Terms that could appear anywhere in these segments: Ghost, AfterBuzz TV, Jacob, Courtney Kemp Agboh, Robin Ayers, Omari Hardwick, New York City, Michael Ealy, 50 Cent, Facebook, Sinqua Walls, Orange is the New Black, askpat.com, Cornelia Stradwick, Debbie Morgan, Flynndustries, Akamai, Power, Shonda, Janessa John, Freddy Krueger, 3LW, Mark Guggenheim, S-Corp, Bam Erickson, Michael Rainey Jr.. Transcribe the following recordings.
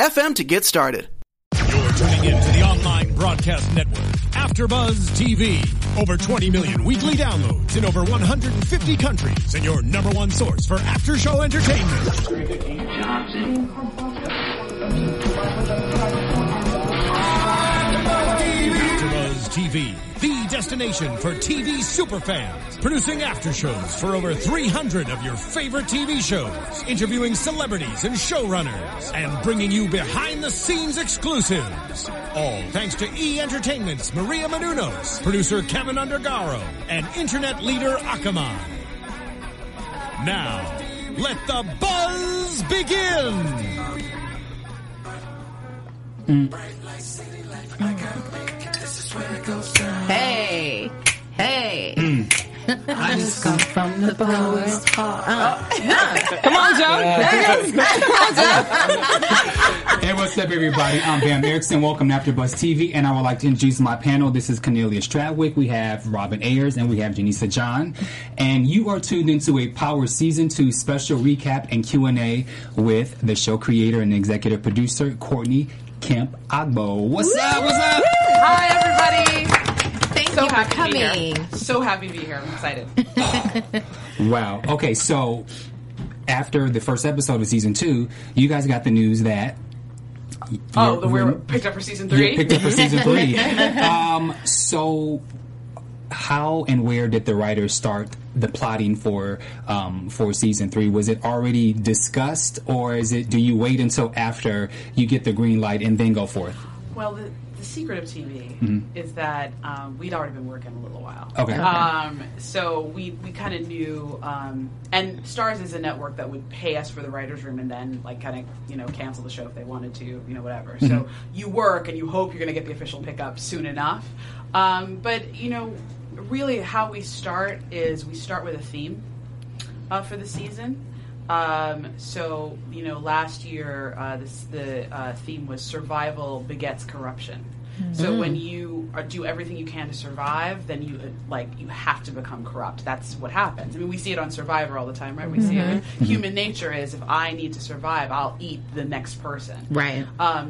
to get started. You're tuning in to the online broadcast network, AfterBuzz TV. Over 20 million weekly downloads in over 150 countries, and your number one source for after-show entertainment. TV, the destination for TV superfans, producing aftershows for over 300 of your favorite TV shows, interviewing celebrities and showrunners, and bringing you behind-the-scenes exclusives. All thanks to E! Entertainment's Maria Menounos, producer Kevin Undergaro, and internet leader Akamai. Now, let the buzz begin! Hey. I just come from the Power. Come on, Joe. Hey, what's up, everybody? I'm Bam Erickson. Welcome to AfterBuzz TV, and I would like to introduce my panel. This is Cornelia Stradwick. We have Robin Ayers, and we have Janessa John. And you are tuned into a Power Season 2 special recap and Q&A with the show creator and executive producer, Courtney Kemp Agboh. What's up? Hi, everybody. Thank you for coming. So happy to be here. I'm excited. Wow. Okay, so after the first episode of Season 2, you guys got the news that... we're picked up for Season 3? Picked up for Season 3. So how and where did the writers start the plotting for Season 3? Was it already discussed, or is it? Do you wait until after you get the green light and then go forth? Well, the secret of TV is that we'd already been working a little while. Okay. So we kind of knew, and Starz is a network that would pay us for the writer's room and then, like, kind of, cancel the show if they wanted to, whatever. Mm-hmm. So you work and you hope you're going to get the official pickup soon enough. But, really how we start is we start with a theme for the season. So last year the theme was survival begets corruption. Mm-hmm. So when you do everything you can to survive, then you have to become corrupt. That's what happens. I mean, we see it on Survivor all the time, right? We see it. Human nature is, if I need to survive, I'll eat the next person. Right.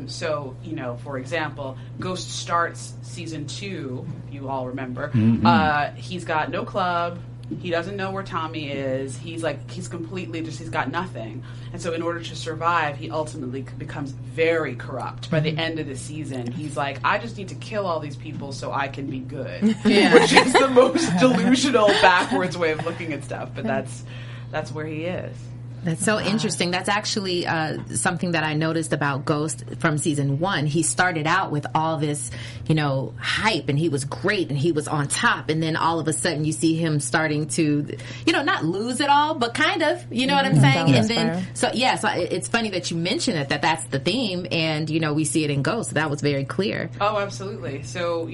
So for example, Ghost starts Season 2, if you all remember. Mm-hmm. He's got no club. He doesn't know where Tommy is. He's completely just, he's got nothing. And so in order to survive, he ultimately becomes very corrupt. By the end of the season, he's like, I just need to kill all these people so I can be good. Yeah. Which is the most delusional, backwards way of looking at stuff. But that's where he is. That's so interesting. That's actually something that I noticed about Ghost from Season 1. He started out with all this, hype, and he was great, and he was on top. And then all of a sudden, you see him starting to, not lose it all, but kind of, what I'm saying? And then, so it's funny that you mention it, that's the theme, and, we see it in Ghost. That was very clear. Oh, absolutely. So,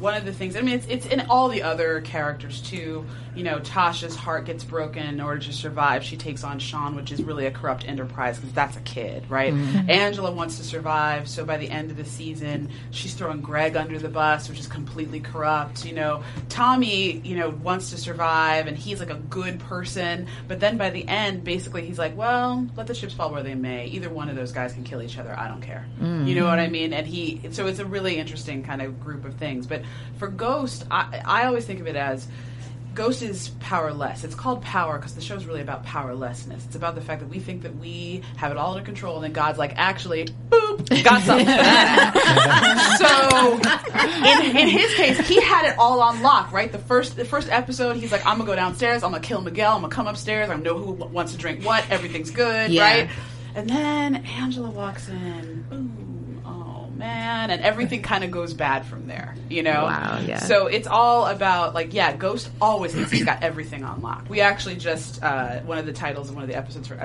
one of the things, I mean, it's in all the other characters, too. Tasha's heart gets broken in order to survive. She takes on Shonda, which is really a corrupt enterprise because that's a kid, right? Mm-hmm. Angela wants to survive, so by the end of the season, she's throwing Greg under the bus, which is completely corrupt. Tommy, wants to survive, and he's like a good person, but then by the end, basically, he's like, well, let the ships fall where they may. Either one of those guys can kill each other. I don't care. Mm-hmm. You know what I mean? And so it's a really interesting kind of group of things. But for Ghost, I always think of it as, Ghost is powerless. It's called Power because the show's really about powerlessness. It's about the fact that we think that we have it all under control, and then God's like, actually, boop, got something for that. So, in his case, he had it all on lock, right? The first episode, he's like, I'm going to go downstairs, I'm going to kill Miguel, I'm going to come upstairs, I know who wants to drink what, everything's good, right? And then Angela walks in, boom. man, and everything kind of goes bad from there, you know? Wow, yeah. So it's all about, like, yeah, Ghost always thinks he's got everything on lock. We actually just, one of the titles of one of the episodes for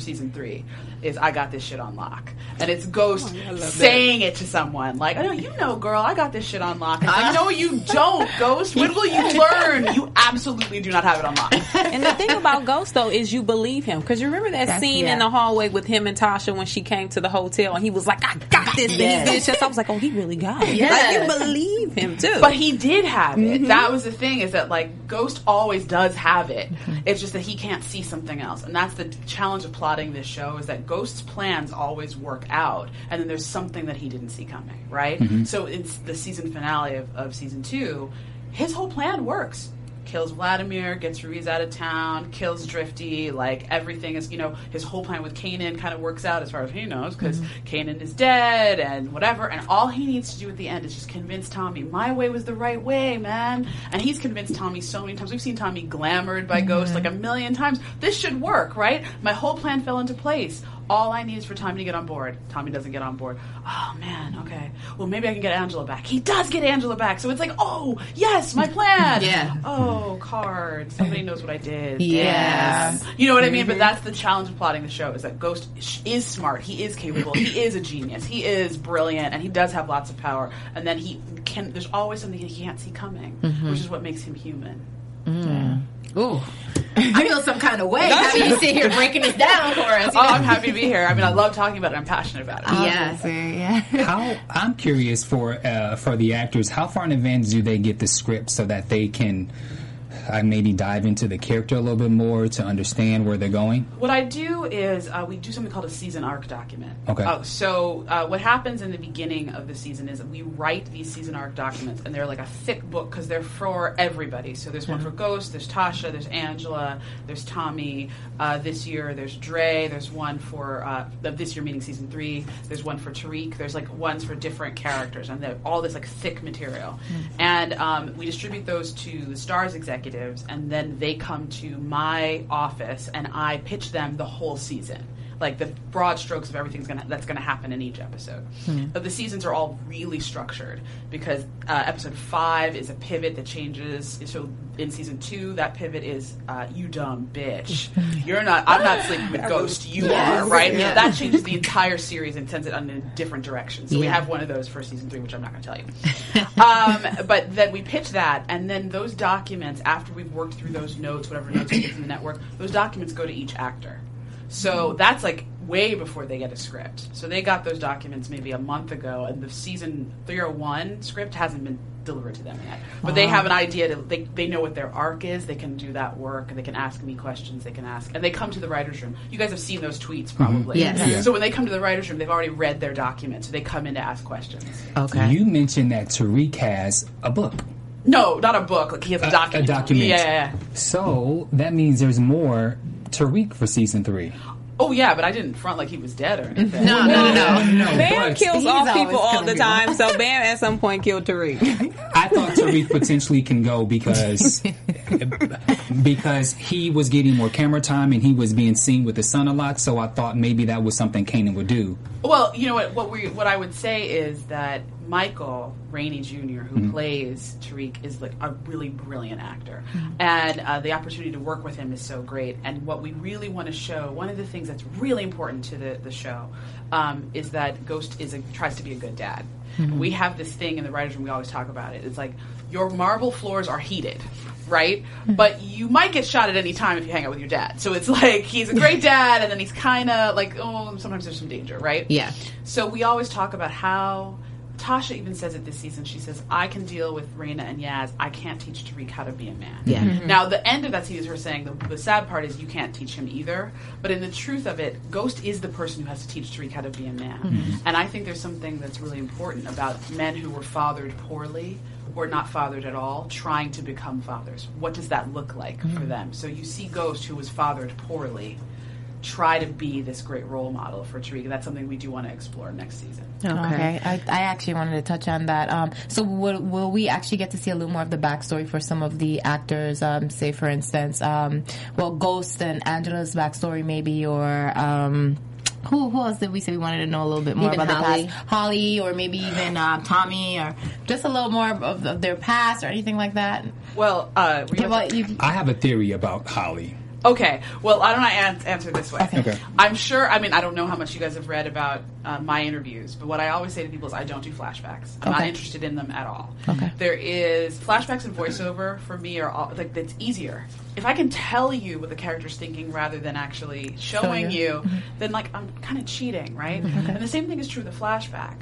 season 3, is I Got This Shit on Lock. And it's Ghost saying it to someone, like, oh, you know, girl, I got this shit on lock. And like, no, you don't, Ghost. When will you learn? You absolutely do not have it on lock. And the thing about Ghost, though, is you believe him. Because you remember that scene in the hallway with him and Tasha when she came to the hotel and he was like, I got this. Yes. I was like, oh, he really got it. Yes. Like, you believe him, too. But he did have it. Mm-hmm. That was the thing, is that, like, Ghost always does have it. Mm-hmm. It's just that he can't see something else. And that's the challenge of plotting this show, is that Ghost's plans always work out. And then there's something that he didn't see coming, right? Mm-hmm. So it's the season finale of season 2. His whole plan works. Kills Vladimir, gets Ruiz out of town, kills Drifty, like, everything is, you know, his whole plan with Kanan kind of works out as far as he knows, because Kanan is dead and whatever, and all he needs to do at the end is just convince Tommy, my way was the right way, man. And he's convinced Tommy so many times. We've seen Tommy glamored by Ghost like a million times. This should work, right? My whole plan fell into place. All I need is for Tommy to get on board. Tommy doesn't get on board. Oh, man, okay. Well, maybe I can get Angela back. He does get Angela back. So it's like, oh, yes, my plan. Yeah. Oh, cards. Somebody knows what I did. Yes. Damn. You know what I mean? But that's the challenge of plotting the show, is that Ghost is smart. He is capable. He is a genius. He is brilliant. And he does have lots of power. And then he can. There's always something he can't see coming, which is what makes him human. Mm. Yeah. Ooh. I feel some kind of way. Having you sit here breaking this down for us. Oh, I'm happy to be here. I mean, I love talking about it. I'm passionate about it. How, I'm curious for the actors, how far in advance do they get the script so that they can maybe dive into the character a little bit more to understand where they're going? What I do is we do something called a season arc document. Okay. So what happens in the beginning of the season is we write these season arc documents, and they're like a thick book because they're for everybody. So there's one for Ghost, there's Tasha, there's Angela, there's Tommy. This year, there's Dre. There's one for this year, meaning season 3. There's one for Tariq. There's like ones for different characters, and they're all this like thick material. And we distribute those to the Starz executives. And then they come to my office, and I pitch them the whole season, like the broad strokes of everything's that's gonna happen in each episode. But the seasons are all really structured because episode 5 is a pivot that changes. So in season 2, that pivot is you dumb bitch. I'm not sleeping with Ghost. You are, right? Yeah. That changes the entire series and sends it in a different direction. So we have one of those for season 3, which I'm not going to tell you. But then we pitch that, and then those documents, after we've worked through those notes, whatever notes we get from the network, those documents go to each actor. So that's like way before they get a script. So they got those documents maybe a month ago, and the season 301 script hasn't been delivered to them yet. But they have an idea. They know what their arc is. They can do that work, and they can ask me questions. They can ask, and they come to the writers' room. You guys have seen those tweets probably. Mm-hmm. Yes. Yeah. So when they come to the writers' room, they've already read their documents. So they come in to ask questions. Okay. You mentioned that Tariq has a book. No, not a book. Like he has a document. A document. Yeah. So that means there's more Tariq for season 3. Oh, yeah, but I didn't front like he was dead or anything. No. Bam kills all people all the time, so Bam at some point killed Tariq. I thought Tariq potentially can go because he was getting more camera time and he was being seen with the sun a lot, so I thought maybe that was something Kanan would do. Well, you know what I would say is that Michael Rainey Jr., who plays Tariq, is like a really brilliant actor. And the opportunity to work with him is so great. And what we really want to show, one of the things that's really important to the show, is that Ghost tries to be a good dad. Mm-hmm. We have this thing in the writers' room, we always talk about it. It's like, your marble floors are heated, right? But you might get shot at any time if you hang out with your dad. So it's like, he's a great dad, and then he's kind of like, oh, sometimes there's some danger, right? Yeah. So we always talk about how... Tasha even says it this season. She says, I can deal with Raina and Yaz. I can't teach Tariq how to be a man. Yeah. Mm-hmm. Now, the end of that season is her saying, the sad part is you can't teach him either. But in the truth of it, Ghost is the person who has to teach Tariq how to be a man. Mm-hmm. And I think there's something that's really important about men who were fathered poorly or not fathered at all trying to become fathers. What does that look like for them? So you see Ghost, who was fathered poorly, try to be this great role model for Tariq. That's something we do want to explore next season. Okay. I actually wanted to touch on that. So will we actually get to see a little more of the backstory for some of the actors? Say, for instance, Ghost and Angela's backstory maybe, or... who else did we say we wanted to know a little bit more about the past? Holly, or maybe even Tommy, or just a little more of their past or anything like that. Well, I have a theory about Holly. Okay. Well, I don't know how to answer this way. Okay. I'm sure, I mean, I don't know how much you guys have read about my interviews, but what I always say to people is I don't do flashbacks. I'm not interested in them at all. Okay. There is, flashbacks and voiceover for me are, all, like, that's easier. If I can tell you what the character's thinking rather than actually showing you, then, like, I'm kind of cheating, right? Okay. And the same thing is true with a flashback.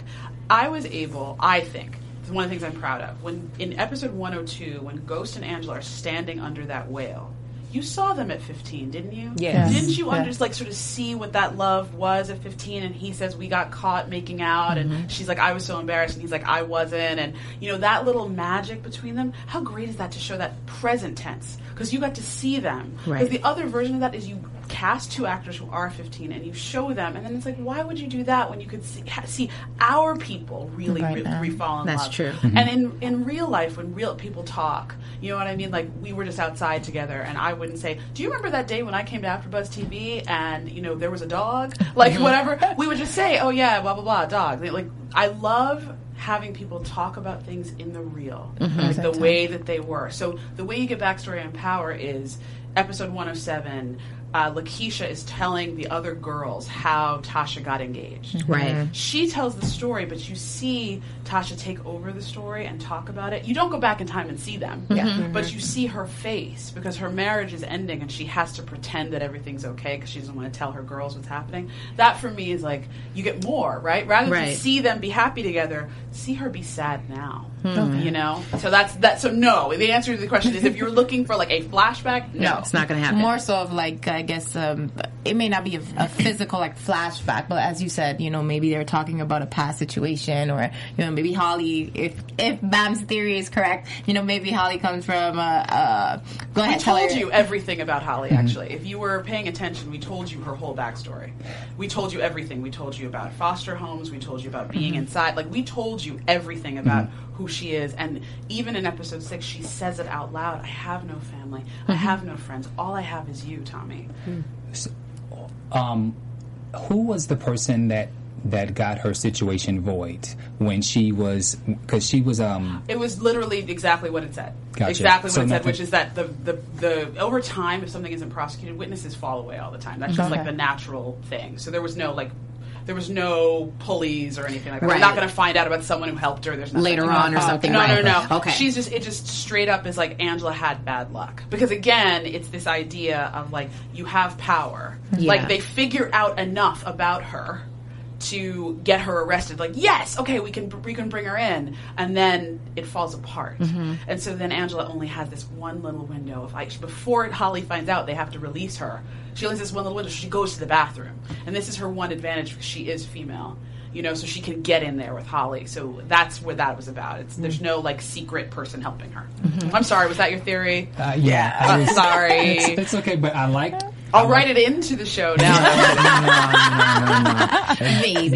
I was able, I think, one of the things I'm proud of, when in episode 102, when Ghost and Angela are standing under that whale, you saw them at 15, didn't you? Yes. Didn't you like sort of see what that love was at 15? And he says, we got caught making out. And she's like, I was so embarrassed. And he's like, I wasn't. And, you know, that little magic between them, how great is that to show that present tense? Because you got to see them. Because the other version of that is you cast two actors who are 15 and you show them. And then it's like, why would you do that when you could see our people really fall in love? That's true. And in real life, when real people talk, you know what I mean? Like, we were just outside together and I wouldn't say, do you remember that day when I came to AfterBuzz TV and, you know, there was a dog? Like, whatever. We would just say, oh, yeah, blah, blah, blah, dog. Like, I love having people talk about things in the real, like the way that they were. So the way you get backstory on Power is episode 107, Lakeisha is telling the other girls how Tasha got engaged. She tells the story, but you see Tasha take over the story and talk about it. You don't go back in time and see them, but you see her face because her marriage is ending and she has to pretend that everything's okay because she doesn't want to tell her girls what's happening. That for me is like, you get more, right? Rather than see them be happy together, see her be sad now. You know? So that's that. So no, the answer to the question is if you're looking for like a flashback, no. It's not going to happen. More so of like, I guess, it may not be a physical like flashback, but as you said, you know, maybe they're talking about a past situation, or, you know, maybe Holly, if Bam's theory is correct, you know, maybe Holly comes from go ahead. We told you everything about Holly, actually. If you were paying attention, we told you her whole backstory. We told you everything. We told you about foster homes. We told you about being inside. Like, we told you everything about who she is. And even in episode 6, she says it out loud. I have no family. I have no friends. All I have is you, Tommy. So, who was the person that got her situation void when she was, because she was it was literally exactly what it said. Exactly what it said, which is that the over time, if something isn't prosecuted, witnesses fall away all the time. That's just like the natural thing. So there was no pulleys or anything like that. We're not going to find out about someone who helped her. There's nothing later on or something. No. Okay. She's just, it just straight up is like Angela had bad luck. Because again, it's this idea of like, you have power. Yeah. Like, they figure out enough about her to get her arrested. Like, yes, okay, we can bring her in. And then it falls apart. And so then Angela only has this one little window. Before Holly finds out, they have to release her. She only has this one little window. She goes to the bathroom. And this is her one advantage because she is female. You know, so she can get in there with Holly. So that's what that was about. There's no, like, secret person helping her. I'm sorry, was that your theory? Yeah. Sorry. It's okay, but I like... I'll write it into the show now. No. Maybe.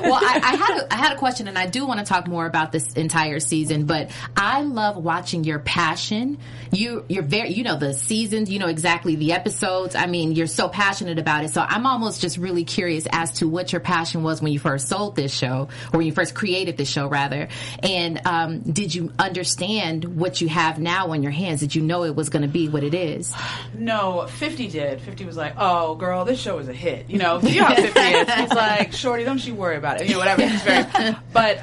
Well, I had a question, and I do want to talk more about this entire season. But I love watching your passion. You're very, you know, the seasons. You know exactly the episodes. I mean, you're so passionate about it. So I'm almost just really curious as to what your passion was when you first sold this show, or when you first created this show, rather. And did you understand what you have now on your hands? Did you know it was going to be what it is? No, 50 did. 50 was like, oh, girl, this show is a hit. You know how 50 is. He's like, shorty, don't you worry about it. You know, whatever. It's very... But,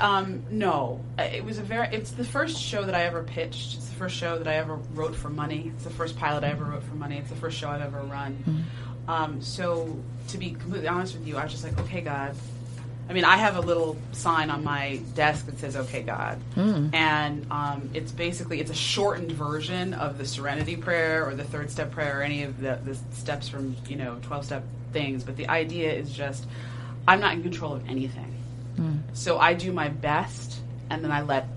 no. It was a very... It's the first show that I ever pitched. It's the first show that I ever wrote for money. It's the first pilot I ever wrote for money. It's the first show I've ever run. So, to be completely honest with you, I was just like, okay, God. I mean, I have a little sign on my desk that says, okay, God. And it's basically, it's a shortened version of the Serenity Prayer or the Third Step Prayer or any of the steps from, you know, 12-step things. But the idea is just, I'm not in control of anything. So I do my best, and then I let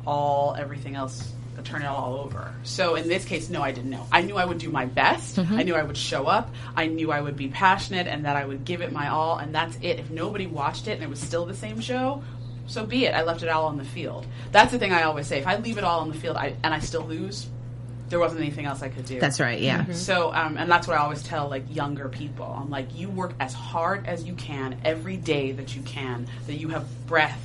everything else, I turn it all over. So in this case, no, I didn't know. I knew I would do my best. I knew I would show up. I knew I would be passionate and that I would give it my all, and that's it. If nobody watched it and it was still the same show, so be it. I left it all on the field. That's the thing I always say. If I leave it all on the field and I still lose, there wasn't anything else I could do. That's right, yeah. Mm-hmm. So, and that's what I always tell, like, younger people. I'm like, you work as hard as you can every day that you can, that you have breath,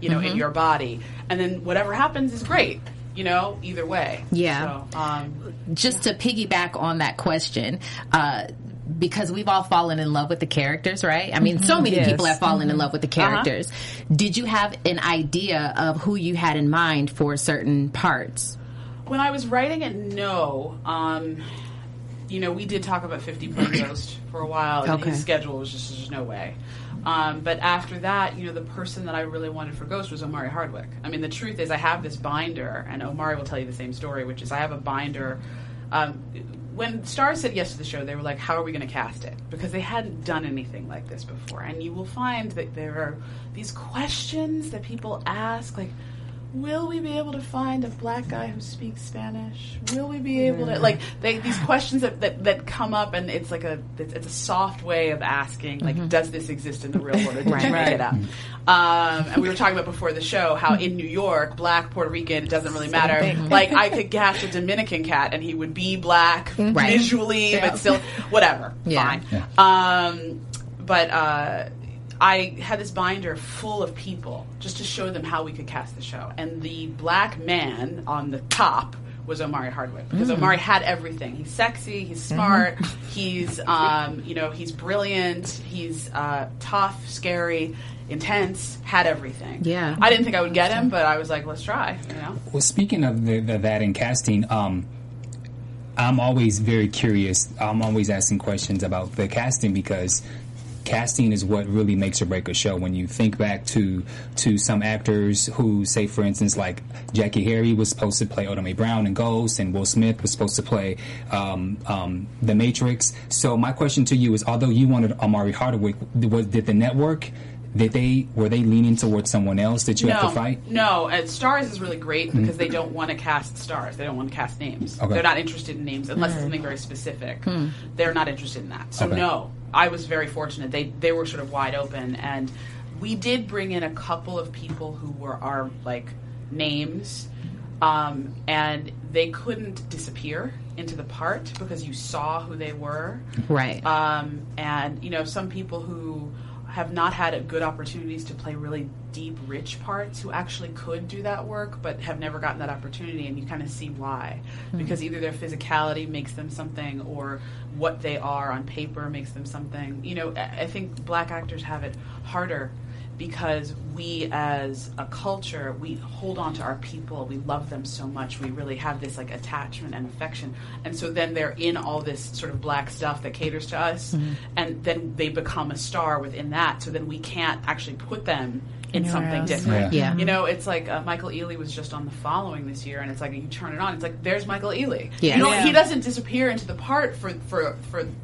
you know, mm-hmm. in your body. And then whatever happens is great. You know, either way. Yeah. So, just to piggyback on that question, because we've all fallen in love with the characters, right? I mean, so many yes. people have fallen in love with the characters. Uh-huh. Did you have an idea of who you had in mind for certain parts? When I was writing it, no. You know, we did talk about 50 Playing Ghost for a while, and his schedule was just, there's no way. But after that, you know, the person that I really wanted for Ghost was Omari Hardwick. I mean, the truth is I have this binder, and Omari will tell you the same story, which is I have a binder. When Starz said yes to the show, they were like, how are we going to cast it? Because they hadn't done anything like this before. And you will find that there are these questions that people ask, like, will we be able to find a black guy who speaks Spanish? Will we be able to, like, these questions that come up, and it's like it's a soft way of asking, like, mm-hmm. does this exist in the real world, or did you make it up? And we were talking about before the show how in New York, black, Puerto Rican, it doesn't really matter. Something. Like, I could catch a Dominican cat and he would be black visually, but still, whatever, fine. Yeah. But I had this binder full of people just to show them how we could cast the show. And the black man on the top was Omari Hardwick, because Omari had everything. He's sexy, he's smart, he's, you know, he's brilliant, he's tough, scary, intense, had everything. Yeah. I didn't think I would get him, but I was like, let's try, you know? Well, speaking of that in casting, I'm always very curious. I'm always asking questions about the casting, because casting is what really makes or break a show. When you think back to some actors who, say, for instance, like Jackie Harry was supposed to play Otome Brown in Ghost, and Will Smith was supposed to play The Matrix. So my question to you is, although you wanted Omari Hardwick, did the network, were they leaning towards someone else that you have to fight? No, Starz is really great because they don't want to cast stars. They don't want to cast names. Okay. They're not interested in names unless it's something very specific. They're not interested in that. So no. I was very fortunate. They were sort of wide open, and we did bring in a couple of people who were our, like, names, and they couldn't disappear into the part because you saw who they were. Right. And, you know, some people who have not had good opportunities to play really deep, rich parts who actually could do that work but have never gotten that opportunity, and you kind of see why. Because either their physicality makes them something, or what they are on paper makes them something. You know, I think black actors have it harder because we, as a culture, we hold on to our people. We love them so much. We really have this, like, attachment and affection. And so then they're in all this sort of black stuff that caters to us, and then they become a star within that. So then we can't actually put them in something different. Yeah. You know, it's like Michael Ealy was just on The Following this year, and it's like you turn it on, it's like, there's Michael Ealy. Yeah. You know, he doesn't disappear into the part for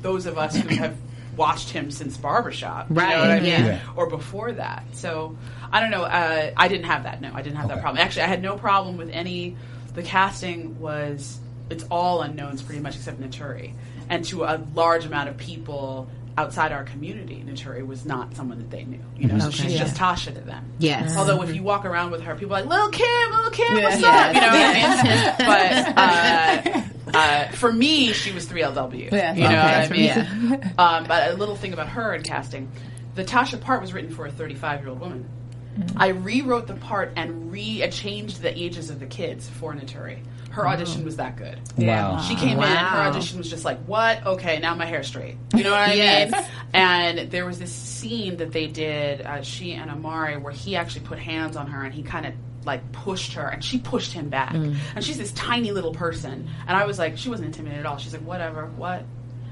those of us who have watched him since Barbershop, you know what I mean? Or before that. So I don't know. I didn't have that. No, I didn't have that problem. Actually, I had no problem with any. The casting was, it's all unknowns pretty much, except Naturi, and to a large amount of people outside our community, Naturi was not someone that they knew. You know, so she's just Tasha to them. Yes. Although if you walk around with her, people are like, Lil' Kim, what's up? You know what I mean? But for me, she was 3LW. Yeah. You know what I mean? Yeah. But a little thing about her in casting, the Tasha part was written for a 35-year-old woman. I rewrote the part and changed the ages of the kids for Naturi. Her audition was that good. Wow. She came in, her audition was just like, what? Okay, now my hair's straight. You know what I mean? And there was this scene that they did, she and Omari, where he actually put hands on her and he kind of, like, pushed her, and she pushed him back. And she's this tiny little person. And I was like, she wasn't intimidated at all. She's like, whatever, what?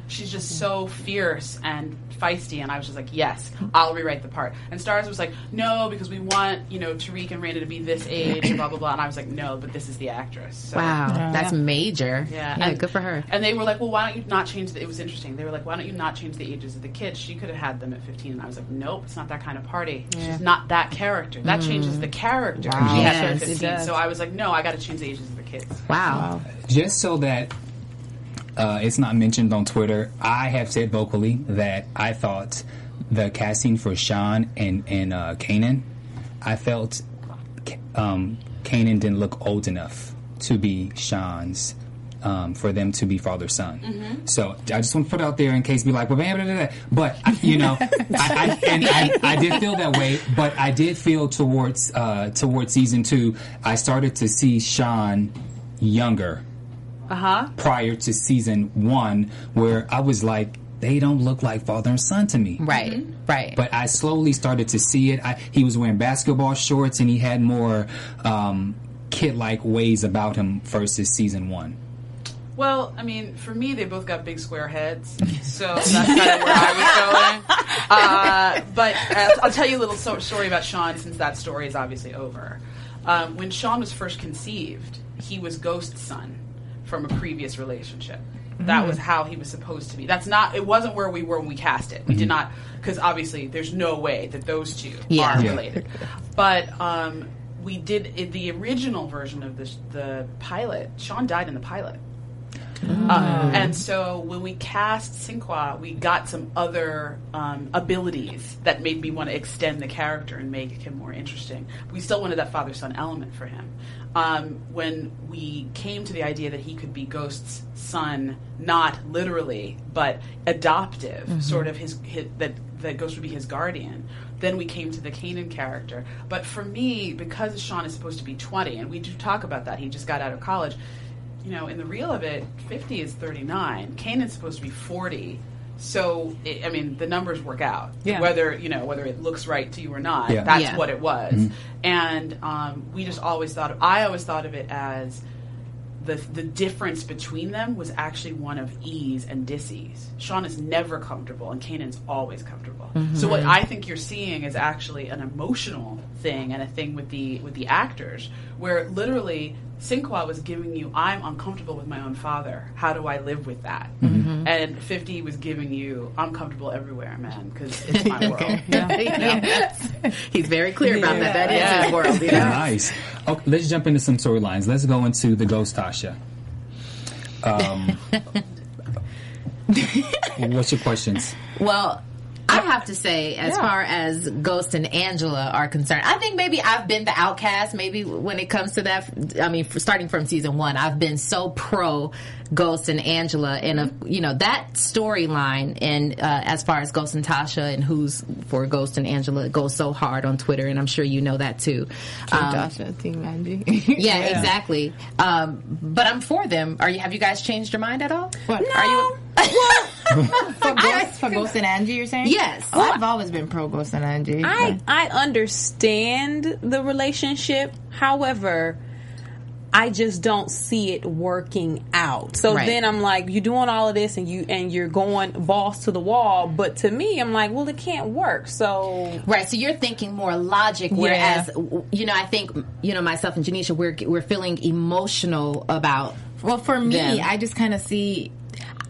She's just so fierce and feisty, and I was just like, yes, I'll rewrite the part. And Starz was like, no, because we want, you know, Tariq and Raina to be this age, and blah, blah, blah. And I was like, no, but this is the actress. So. Wow, that's major. Yeah. And, good for her. And they were like, well, why don't you not change it was interesting. They were like, why don't you not change the ages of the kids? She could have had them at 15. And I was like, nope, it's not that kind of party. Yeah. She's not that character. That changes the character. Wow. She had her at 15. So I was like, no, I got to change the ages of the kids. Wow. Just so that it's not mentioned on Twitter, I have said vocally that I thought the casting for Sean and Kanan, I felt Kanan didn't look old enough to be Sean's for them to be father-son. Mm-hmm. So I just want to put it out there in case be like, well, blah, blah, blah. But, you know, I did feel that way, but I did feel towards season two, I started to see Sean younger prior to season one, where I was like, they don't look like father and son to me. Right, mm-hmm. right. But I slowly started to see it. He was wearing basketball shorts, and he had more kid-like ways about him versus season one. Well, I mean, for me, they both got big square heads, so that's kind of where I was going. But I'll tell you a little story about Sean, since that story is obviously over. When Sean was first conceived, he was ghost son from a previous relationship. That was how he was supposed to be. That's not. It wasn't where we were when we cast it. We did not, because obviously there's no way that those two are related. But we did the original version of the pilot. Sean died in the pilot, and so when we cast Sinqua, we got some other abilities that made me want to extend the character and make him more interesting. We still wanted that father-son element for him. When we came to the idea that he could be Ghost's son, not literally, but adoptive, sort of his that Ghost would be his guardian, then we came to the Kanan character. But for me, because Sean is supposed to be 20, and we do talk about that, he just got out of college, you know, in the reel of it, 50 is 39. Kanan's supposed to be 40. So, the numbers work out. Yeah. Whether it looks right to you or not, that's what it was. Mm-hmm. And we just always thought of it as the difference between them was actually one of ease and dis-ease. Sean is never comfortable, and Kanan's always comfortable. Mm-hmm. So what I think you're seeing is actually an emotional thing and a thing with the actors, where literally Sinqua was giving you, I'm uncomfortable with my own father. How do I live with that? Mm-hmm. And 50 was giving you, I'm comfortable everywhere, man, because it's my world. He's very clear about that. That is his world. You know? Nice. Okay, let's jump into some storylines. Let's go into the Ghost Tasha. What's your questions? Well, I have to say, as far as Ghost and Angela are concerned, I think maybe I've been the outcast. Maybe when it comes to that, starting from season one, I've been so pro Ghost and Angela, and that storyline. And as far as Ghost and Tasha and who's for Ghost and Angela, it goes so hard on Twitter, and I'm sure you know that too. Tasha, Team Angie. Yeah, exactly. But I'm for them. Have you guys changed your mind at all? What? No. Are you? For Ghost and Angie, you're saying? Yes. Oh, I've always been pro Ghost and Angie. I understand the relationship. However, I just don't see it working out. So then I'm like, you're doing all of this, and you're going balls to the wall. But to me, I'm like, well, it can't work. So so you're thinking more logic, whereas I think myself and Janisha, we're feeling emotional about. Well, for me, them. I just kind of see.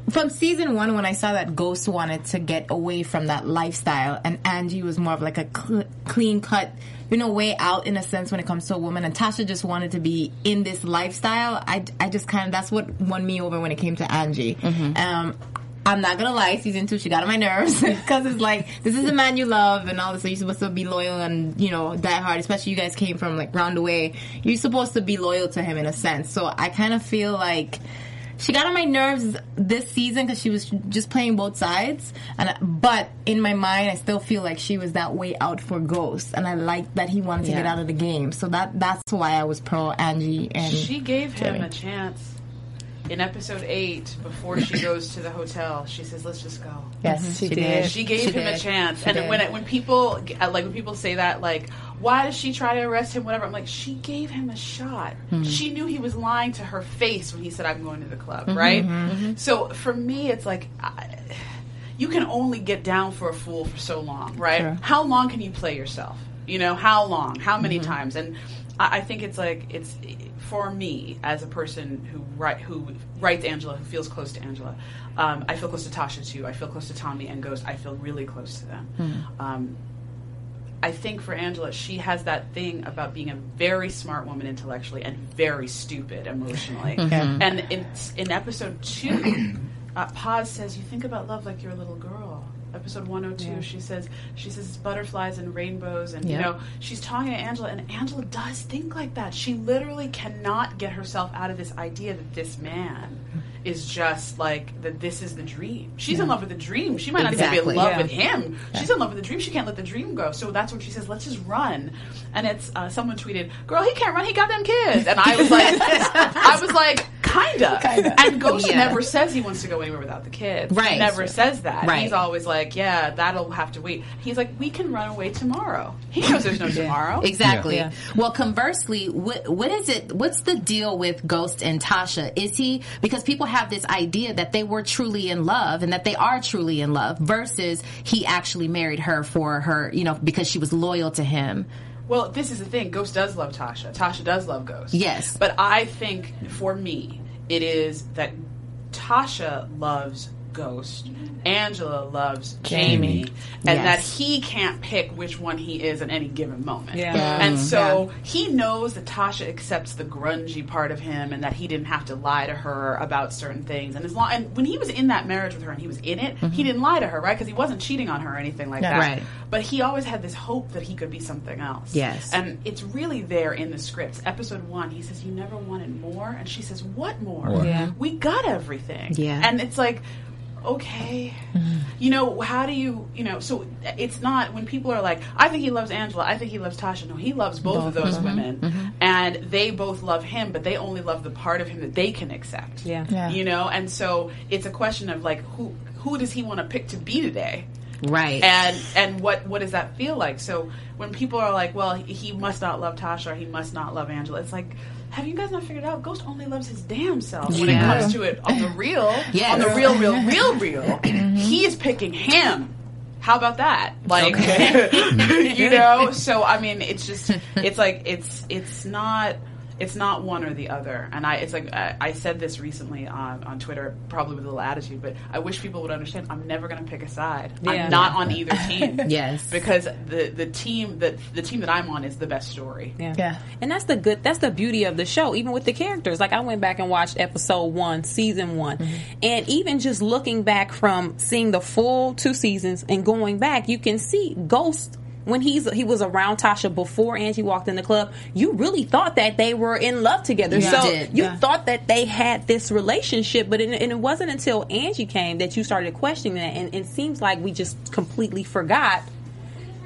From season one, when I saw that Ghost wanted to get away from that lifestyle, and Angie was more of like a clean cut, way out in a sense when it comes to a woman, and Tasha just wanted to be in this lifestyle, I just kind of, that's what won me over when it came to Angie. Mm-hmm. I'm not gonna lie, season two, she got on my nerves, because it's like, this is the man you love and all this, so you're supposed to be loyal and, die hard, especially you guys came from like round away. You're supposed to be loyal to him in a sense, so I kind of feel like she got on my nerves this season because she was just playing both sides. But in my mind, I still feel like she was that way out for Ghost. And I liked that he wanted to get out of the game. So that's why I was pro Angie. And she gave him a chance. In episode 8, before she goes to the hotel, she says, "Let's just go." Yes, mm-hmm. She did. She gave him a chance. And when people say that, like, why does she try to arrest him? Whatever. I'm like, she gave him a shot. Mm-hmm. She knew he was lying to her face when he said, "I'm going to the club." Mm-hmm, right? Mm-hmm. So for me, it's like, you can only get down for a fool for so long, right? Sure. How long can you play yourself? How long? How many times? And I think it's like for me, as a person who writes Angela, who feels close to Angela, I feel close to Tasha too. I feel close to Tommy and Ghost. I feel really close to them. Mm-hmm. I think for Angela, she has that thing about being a very smart woman intellectually and very stupid emotionally. Mm-hmm. And in episode 2, Paz says, "You think about love like you're a little girl." episode 102, yeah. she says butterflies and rainbows, and you know, she's talking to Angela, and Angela does think like that. She literally cannot get herself out of this idea that this man is just like that. This is the dream. She's in love with the dream. She might not even be in love with him. She's in love with the dream. She can't let the dream go. So that's when she says, "Let's just run." And it's someone tweeted, "Girl, he can't run. He got them kids." And I was like, kinda. And Ghost never says he wants to go anywhere without the kids. Right. He never says that. Right. He's always like, yeah, that'll have to wait. He's like, we can run away tomorrow. He knows there's no tomorrow. Exactly. Yeah. Well, conversely, what is it? What's the deal with Ghost and Tasha? Is he, because people have this idea that they were truly in love and that they are truly in love versus he actually married her for her, you know, because she was loyal to him. Well, this is the thing. Ghost does love Tasha. Tasha does love Ghost. Yes. But I think, for me, it is that Tasha loves Ghost, Angela loves Jamie, and that he can't pick which one he is in any given moment. Yeah. And so he knows that Tasha accepts the grungy part of him and that he didn't have to lie to her about certain things. And as long, and when he was in that marriage with her and he was in it, he didn't lie to her, right? Because he wasn't cheating on her or anything like that. Right. But he always had this hope that he could be something else. Yes. And it's really there in the scripts. Episode 1, he says, "You never wanted more?" And she says, "What more? Yeah. We got everything." Yeah. And it's like, okay, you know, how do you know, so it's not, when people are like, I think he loves Angela, I think he loves Tasha, no, he loves both of those women, and they both love him, but they only love the part of him that they can accept, you know, and so it's a question of like, who does he want to pick to be today? Right. And what does that feel like? So when people are like, well, he must not love Tasha or he must not love Angela, it's like, have you guys not figured out Ghost only loves his damn self when it comes to it on the real, on the real. He is picking him. How about that? Like, you know, so I mean, it's just, it's like, it's not one or the other. And I said this recently on Twitter, probably with a little attitude, but I wish people would understand, I'm never going to pick a side. Yeah. I'm not on either team. Because the team that I'm on is the best story. And that's the beauty of the show, even with the characters. Like, I went back and watched episode 1, season 1, and even just looking back from seeing the full 2 seasons and going back, you can see Ghost, when he was around Tasha before Angie walked in the club, you really thought that they were in love together. You thought that they had this relationship, but it wasn't until Angie came that you started questioning that. And it seems like we just completely forgot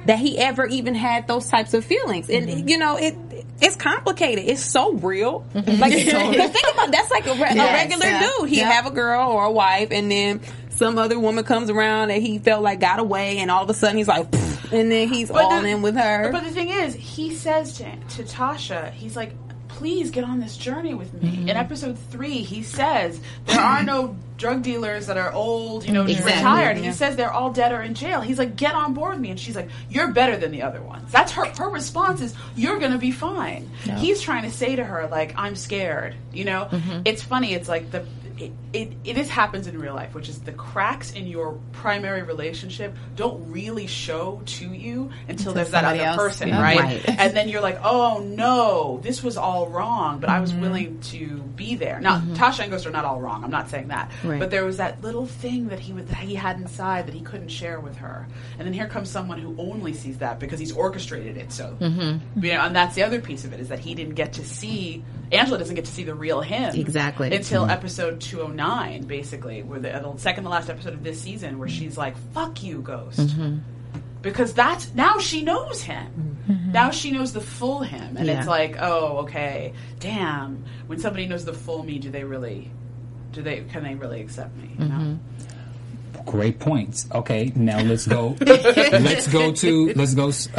that he ever even had those types of feelings. And, you know, it's complicated. It's so real. Like, think about that's like a regular dude. He'd have a girl or a wife, and then some other woman comes around that he felt like got away, and all of a sudden he's like, and then he's in with her. But the thing is, he says to Tasha, he's like, please get on this journey with me. In episode 3, he says, there are no drug dealers that are old, you know, retired. He says they're all dead or in jail. He's like, get on board with me. And she's like, you're better than the other ones. That's her response is, you're going to be fine. No. He's trying to say to her, like, I'm scared, you know? It's funny. It's like it happens in real life, which is the cracks in your primary relationship don't really show to you until there's that other person, right? And then you're like, oh no, this was all wrong, but I was willing to be there. Now, Tasha and Ghost are not all wrong. I'm not saying that. Right. But there was that little thing that he had inside that he couldn't share with her. And then here comes someone who only sees that because he's orchestrated it. So, you know, and that's the other piece of it, is that he didn't get to see, Angela doesn't get to see the real him. Exactly. Until episode 209, basically, where the second to last episode of this season, where she's like, fuck you, Ghost. Because that's, now she knows him. Now she knows the full him. And it's like, oh, okay, damn. When somebody knows the full me, can they really accept me? You know? Great points. Okay, now let's go to Ghost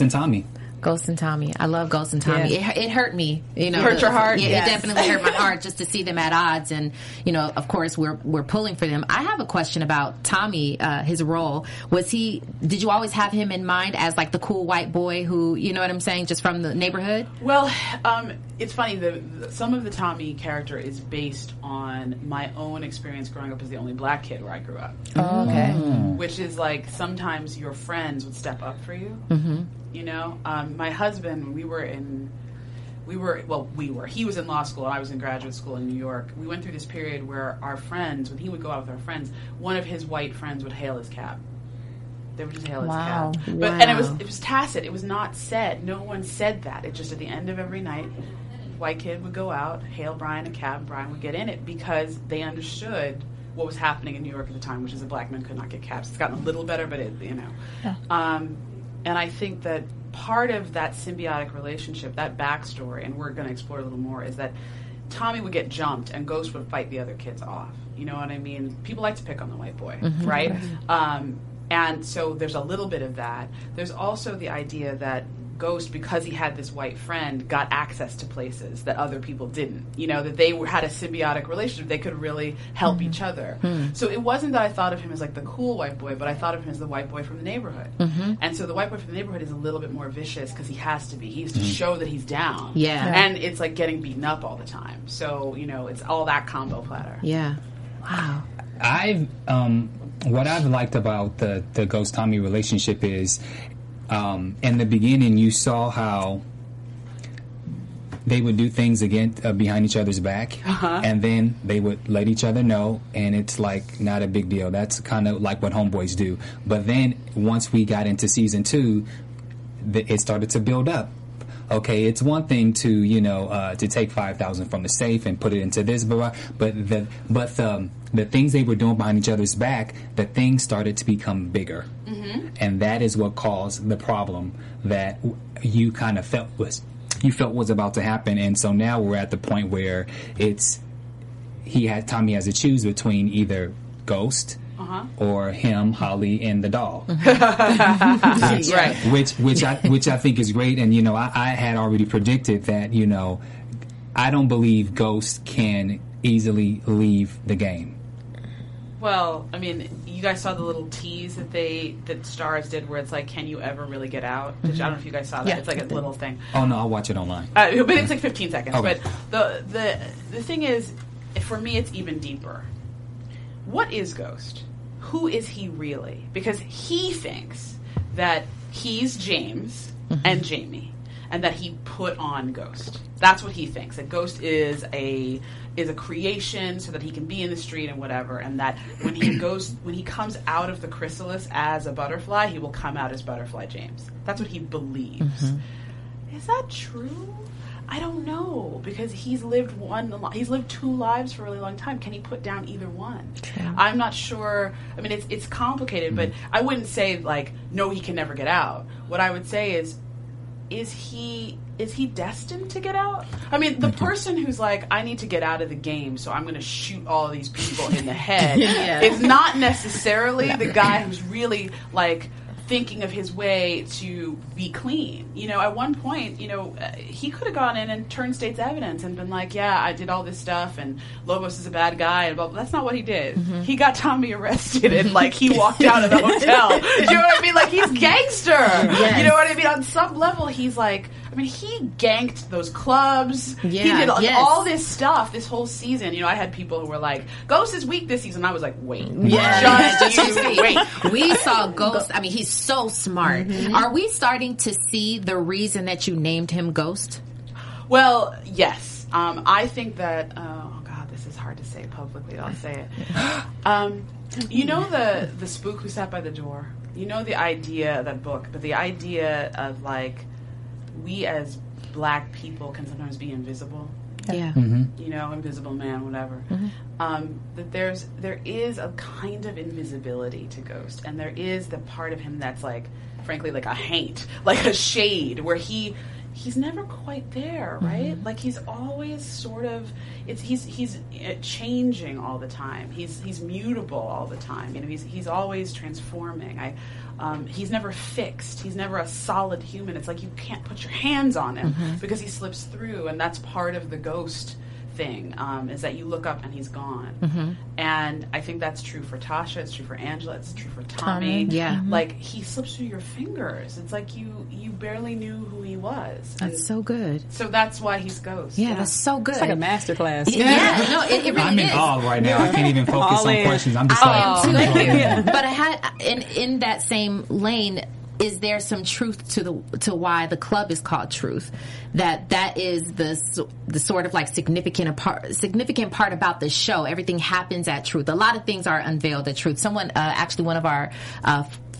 and Tommy. Ghost and Tommy. I love Ghost and Tommy. Yeah. It hurt me. You know, it hurt your heart? It definitely hurt my heart just to see them at odds. And, you know, of course, we're pulling for them. I have a question about Tommy, his role. Did you always have him in mind as, like, the cool white boy who, you know what I'm saying, just from the neighborhood? Well, it's funny. Some of the Tommy character is based on my own experience growing up as the only black kid where I grew up. Oh, okay. Which is, like, sometimes your friends would step up for you. You know, my husband, he was in law school and I was in graduate school in New York. We went through this period where our friends, when he would go out with our friends, one of his white friends would hail his cab. They were just hail as cats. But and it was tacit. It was not said. No one said that. It just at the end of every night, white kid would go out, hail Brian a cab, and Brian would get in it because they understood what was happening in New York at the time, which is that black men could not get cabs. It's gotten a little better, but and I think that part of that symbiotic relationship, that backstory, and we're going to explore a little more, is that Tommy would get jumped and Ghost would fight the other kids off. You know what I mean? People like to pick on the white boy, right? And so there's a little bit of that. There's also the idea that Ghost, because he had this white friend, got access to places that other people didn't. You know, that they had a symbiotic relationship. They could really help each other. So it wasn't that I thought of him as like the cool white boy, but I thought of him as the white boy from the neighborhood. And so the white boy from the neighborhood is a little bit more vicious because he has to be. He has to show that he's down. And it's like getting beaten up all the time. So, you know, it's all that combo platter. What I've liked about the Ghost Tommy relationship is in the beginning, you saw how they would do things behind each other's back, and then they would let each other know, and it's like not a big deal. That's kind of like what homeboys do. But then once we got into season two, it started to build up. Okay, it's one thing to to take $5,000 from the safe and put it into this, but the things they were doing behind each other's back, the things started to become bigger, and that is what caused the problem that you kind of felt was about to happen. And so now we're at the point where Tommy has to choose between either Ghost. Or him, Holly, and the doll. Which I think is great. And I had already predicted that. I don't believe Ghost can easily leave the game. Well, I mean, you guys saw the little tease that Starz did, where it's like, "Can you ever really get out?" Which I don't know if you guys saw that. Yeah. It's like a little thing. Oh no, I'll watch it online. But it's like 15 seconds. Okay. But the thing is, for me, it's even deeper. What is Ghost? Who is he really? Because he thinks that he's James and Jamie, and that he put on Ghost. That's what he thinks. That Ghost is a creation so that he can be in the street and whatever, and that when he comes out of the chrysalis as a butterfly, he will come out as Butterfly James. That's what he believes. Is that true? I don't know, because he's lived two lives for a really long time. Can he put down either one? Yeah. I'm not sure. I mean, it's complicated, but I wouldn't say like no, he can never get out. What I would say is he destined to get out? I mean, the person who's like, I need to get out of the game, so I'm going to shoot all of these people in the head is not necessarily the guy who's really like thinking of his way to be clean. At one point, he could have gone in and turned state's evidence and been like, yeah, I did all this stuff and Lobos is a bad guy and blah, blah. That's not what he did. He got Tommy arrested and like he walked out of the hotel. You know what I mean? Like he's gangster. Yes. You know what I mean? On some level he's like, I mean, he ganked those clubs. Yeah, he did all this stuff this whole season. I had people who were like, Ghost is weak this season. I was like, wait. Wait. We saw Ghost. I mean, he's so smart. Are we starting to see the reason that you named him Ghost? Well, yes. I think that... oh, God, this is hard to say publicly. I'll say it. The spook who sat by the door? The idea of that book, but the idea of, like... we as black people can sometimes be invisible. Invisible man, whatever. That there is a kind of invisibility to Ghost, and there is the part of him that's like, frankly, like a haint, like a shade, where he's never quite there, right? Like he's always sort of he's changing all the time. He's mutable all the time. He's always transforming. He's never fixed. He's never a solid human. It's like you can't put your hands on him because he slips through, and that's part of the Ghost thing, is that you look up and he's gone. And I think that's true for Tasha. It's true for Angela. It's true for Tommy. Like, he slips through your fingers. It's like you barely knew who he was. That's so good. So that's why he's Ghost. Yeah, that's so good. It's like a masterclass. It really I'm in awe right now. I can't even focus on questions. I'm just But I had in that same lane. Is there some truth to why the club is called Truth? That is the sort of like significant part about the show. Everything happens at Truth. A lot of things are unveiled at Truth. Someone, actually one of our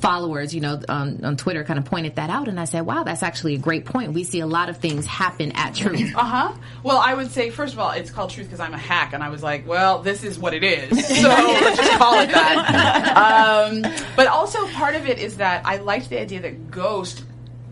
followers, you know, on Twitter kind of pointed that out, and I said, wow, that's actually a great point. We see a lot of things happen at Truth. Uh-huh. Well, I would say, first of all, it's called Truth because I'm a hack, and I was like, well, this is what it is, so let's just call it that. But also part of it is that I liked the idea that Ghost,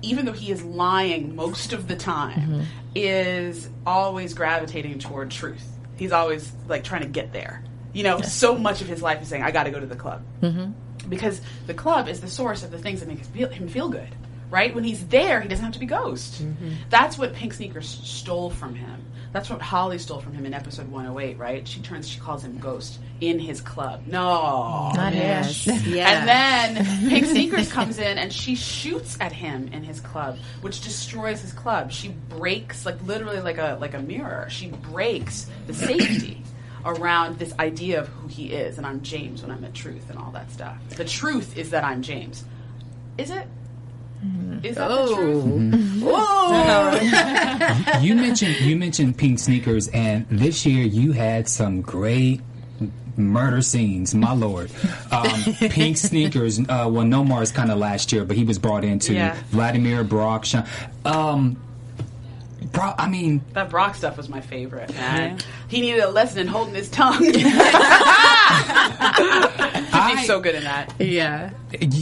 even though he is lying most of the time, mm-hmm. is always gravitating toward truth. He's always, like, trying to get there. You know, yes. So much of his life is saying, I got to go to the club. Mm-hmm. Because the club is the source of the things that make him feel good, right? When he's there, he doesn't have to be Ghost. Mm-hmm. That's what Pink Sneakers stole from him. That's what Holly stole from him in episode 108, right? She calls him Ghost in his club. No. Yes. Yeah. And then Pink Sneakers comes in and she shoots at him in his club, which destroys his club. She breaks, like, literally like a mirror. She breaks the safety around this idea of who he is, and I'm James when I'm at Truth and all that stuff. The truth is that I'm James. Is it? Is that the truth? Mm-hmm. Whoa! You mentioned Pink Sneakers, and this year you had some great murder scenes, my lord. Pink Sneakers, well, Nomar's kind of last year, but he was brought into Vladimir, Brock, Sean. I mean, that Brock stuff was my favorite, man. He needed a lesson in holding his tongue. He's so good in that. Yeah.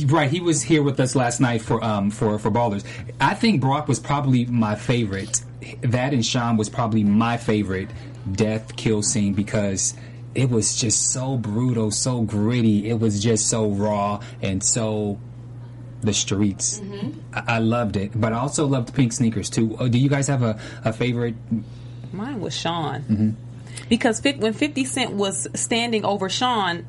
Right, he was here with us last night for Ballers. I think Brock was probably my favorite. That and Sean was probably my favorite death kill scene because it was just so brutal, so gritty. It was just so raw and so the streets. Mm-hmm. I loved it, but I also loved Pink Sneakers too. Do you guys have a favorite? Mine was Sean. Mm-hmm. Because when 50 Cent was standing over Sean,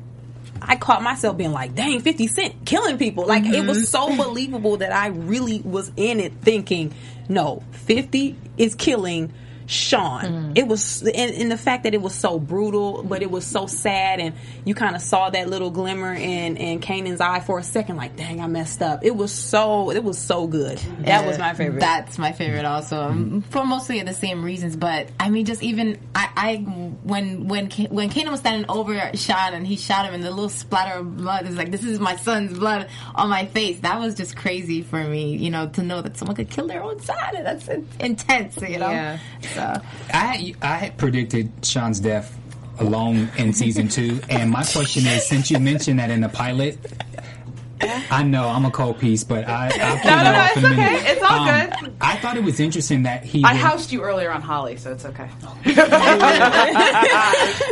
I caught myself being like, dang, 50 Cent killing people. Like, mm-hmm. It was so believable that I really was in it thinking, no, 50 is killing Sean. Mm-hmm. It was, and the fact that it was so brutal, but it was so sad, and you kind of saw that little glimmer in Kanan's eye for a second, like, dang, I messed up. It was so good. That was my favorite. That's my favorite also, for mostly the same reasons. But I mean, just even I when Kanan was standing over Sean and he shot him, and the little splatter of blood is like, this is my son's blood on my face. That was just crazy for me, you know, to know that someone could kill their own son. And that's intense, you know. Yeah. I had predicted Sean's death alone in season 2, and my question is, since you mentioned that in the pilot, I know I'm a cold piece, but I'll put it off in a minute. It's all good. I thought it was interesting that I housed you earlier on Holly, so it's okay.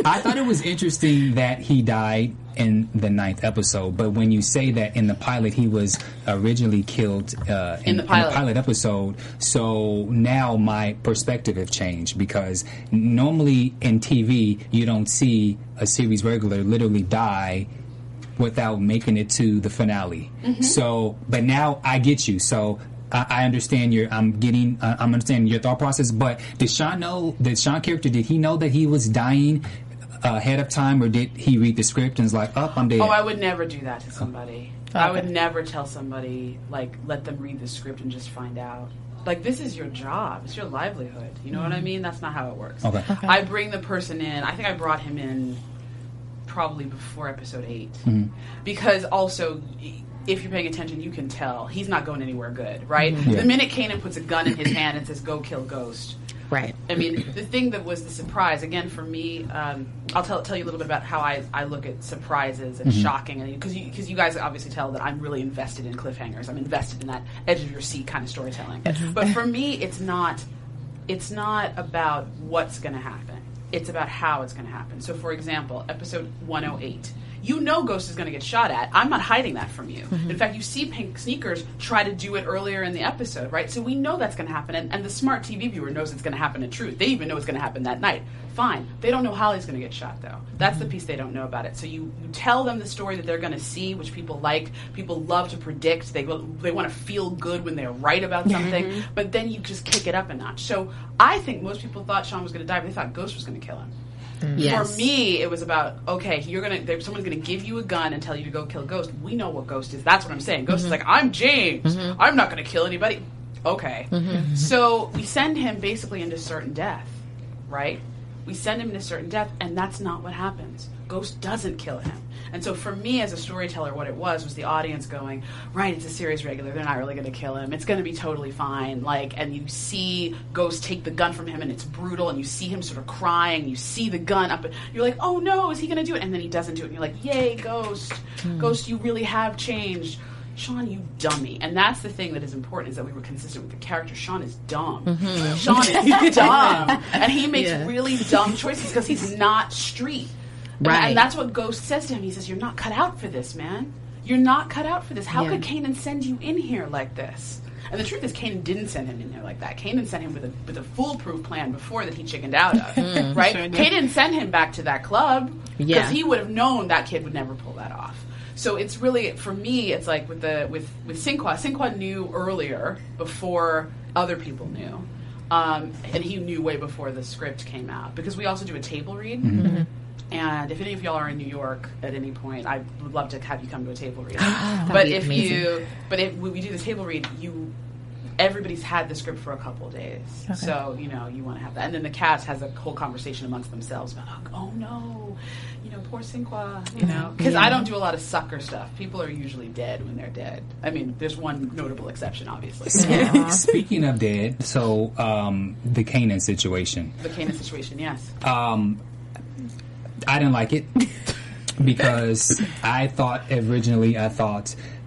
I thought it was interesting that he died in the 9th episode, but when you say that in the pilot he was originally killed in the pilot episode, so now my perspective have changed, because normally in TV you don't see a series regular literally die without making it to the finale. Mm-hmm. So, but now I get you. So I understand I'm understanding your thought process. But did he know that he was dying ahead of time, or did he read the script and was like, oh, I'm dead? Oh, I would never do that to somebody. Okay. I would never tell somebody, like, let them read the script and just find out. Like, this is your job. It's your livelihood. You know what I mean? That's not how it works. Okay. I bring the person in. I think I brought him in probably before episode 8, mm-hmm. because also, if you're paying attention, you can tell he's not going anywhere good, right? Mm-hmm. Yeah. The minute Kanan puts a gun in his hand and says, "Go kill Ghost," right? I mean, the thing that was the surprise again for me, I'll tell you a little bit about how I look at surprises and mm-hmm. shocking, and because you guys obviously tell that I'm really invested in cliffhangers, I'm invested in that edge of your seat kind of storytelling. Mm-hmm. But for me, it's not about what's going to happen. It's about how it's going to happen. So, for example, episode 108. You know Ghost is going to get shot at. I'm not hiding that from you. Mm-hmm. In fact, you see Pink Sneakers try to do it earlier in the episode, right? So we know that's going to happen. And the smart TV viewer knows it's going to happen in Truth. They even know it's going to happen that night. Fine. They don't know Holly's going to get shot, though. That's the piece they don't know about it. So you tell them the story that they're going to see, which people like. People love to predict. They want to feel good when they're right about something. Mm-hmm. But then you just kick it up a notch. So I think most people thought Sean was going to die, but they thought Ghost was going to kill him. Yes. For me, it was about, okay, someone's gonna give you a gun and tell you to go kill Ghost. We know what Ghost is. That's what I'm saying. Ghost mm-hmm. is like, I'm James. Mm-hmm. I'm not gonna kill anybody. Okay. Mm-hmm. So we send him basically into certain death, right? we send him to certain death, and that's not what happens. Ghost doesn't kill him. And so for me as a storyteller, what it was the audience going, right, it's a series regular, they're not really going to kill him, it's going to be totally fine. Like, and you see Ghost take the gun from him, and it's brutal, and you see him sort of crying, you see the gun up, and you're like, oh no, is he going to do it? And then he doesn't do it, and you're like, yay, Ghost. Ghost, you really have changed. Sean, you dummy. And that's the thing that is important, is that we were consistent with the character. Sean is dumb. Mm-hmm. Sean is dumb. And he makes really dumb choices because he's not street. Right. And that's what Ghost says to him. He says, you're not cut out for this, man. You're not cut out for this. How could Kanan send you in here like this? And the truth is, Kanan didn't send him in there like that. Kanan sent him with a foolproof plan before that he chickened out of. Right? Sure. Kanan sent him back to that club because he would have known that kid would never pull that off. So it's really, for me, it's like with Sinqua. Sinqua knew earlier, before other people knew. And he knew way before the script came out. Because we also do a table read. Mm-hmm. And if any of y'all are in New York at any point, I would love to have you come to a table read. But if we do the table read, everybody's had the script for a couple of days. Okay. So, you want to have that. And then the cast has a whole conversation amongst themselves about, oh no, poor Sinqua, Because I don't do a lot of sucker stuff. People are usually dead when they're dead. I mean, there's one notable exception, obviously. Speaking of dead, so the Kanan situation. The Kanan situation, yes. I didn't like it because I thought,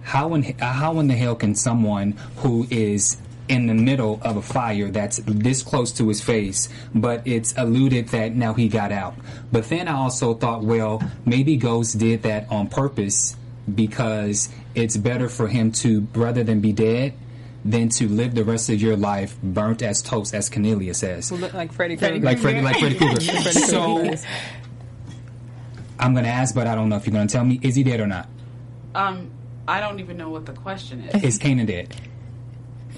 how in the hell can someone who is in the middle of a fire that's this close to his face, but it's alluded that now he got out. But then I also thought, well, maybe Ghost did that on purpose because it's better for him to, rather than be dead, than to live the rest of your life burnt as toast, as Cornelia says. Well, like Freddy Krueger. Like Freddy Krueger. So I'm going to ask, but I don't know if you're going to tell me, is he dead or not? I don't even know what the question is. Is Kanan dead?